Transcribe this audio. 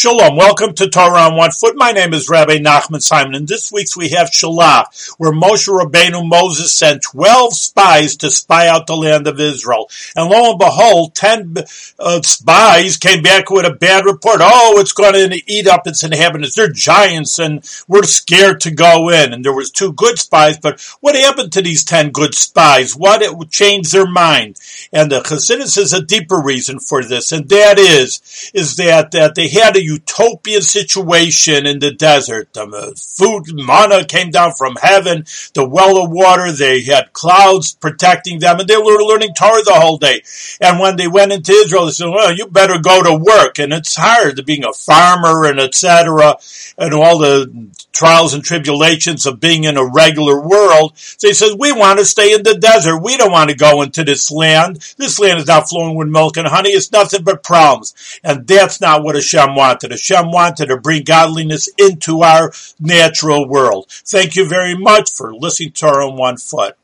Shalom, welcome to Torah on One Foot. My name is Rabbi Nachman Simon, and this week we have Shalah, where Moshe Rabbeinu Moses sent 12 spies to spy out the land of Israel. And lo and behold, 10 spies came back with a bad report. Oh, it's going to eat up its inhabitants. They're giants, and we're scared to go in. And there was 2 good spies, but what happened to these 10 good spies? What changed their mind? And the Chassidus is a deeper reason for this, and that is that they had a utopian situation in the desert. The food, manna came down from heaven, the well of water, they had clouds protecting them, and they were learning Torah the whole day. And when they went into Israel, they said, well, you better go to work, and it's hard being a farmer and etc., and all the trials and tribulations of being in a regular world. So he says, we want to stay in the desert. We don't want to go into this land. This land is not flowing with milk and honey. It's nothing but problems. And that's not what Hashem wanted. Hashem wanted to bring godliness into our natural world. Thank you very much for listening to Torah on One Foot.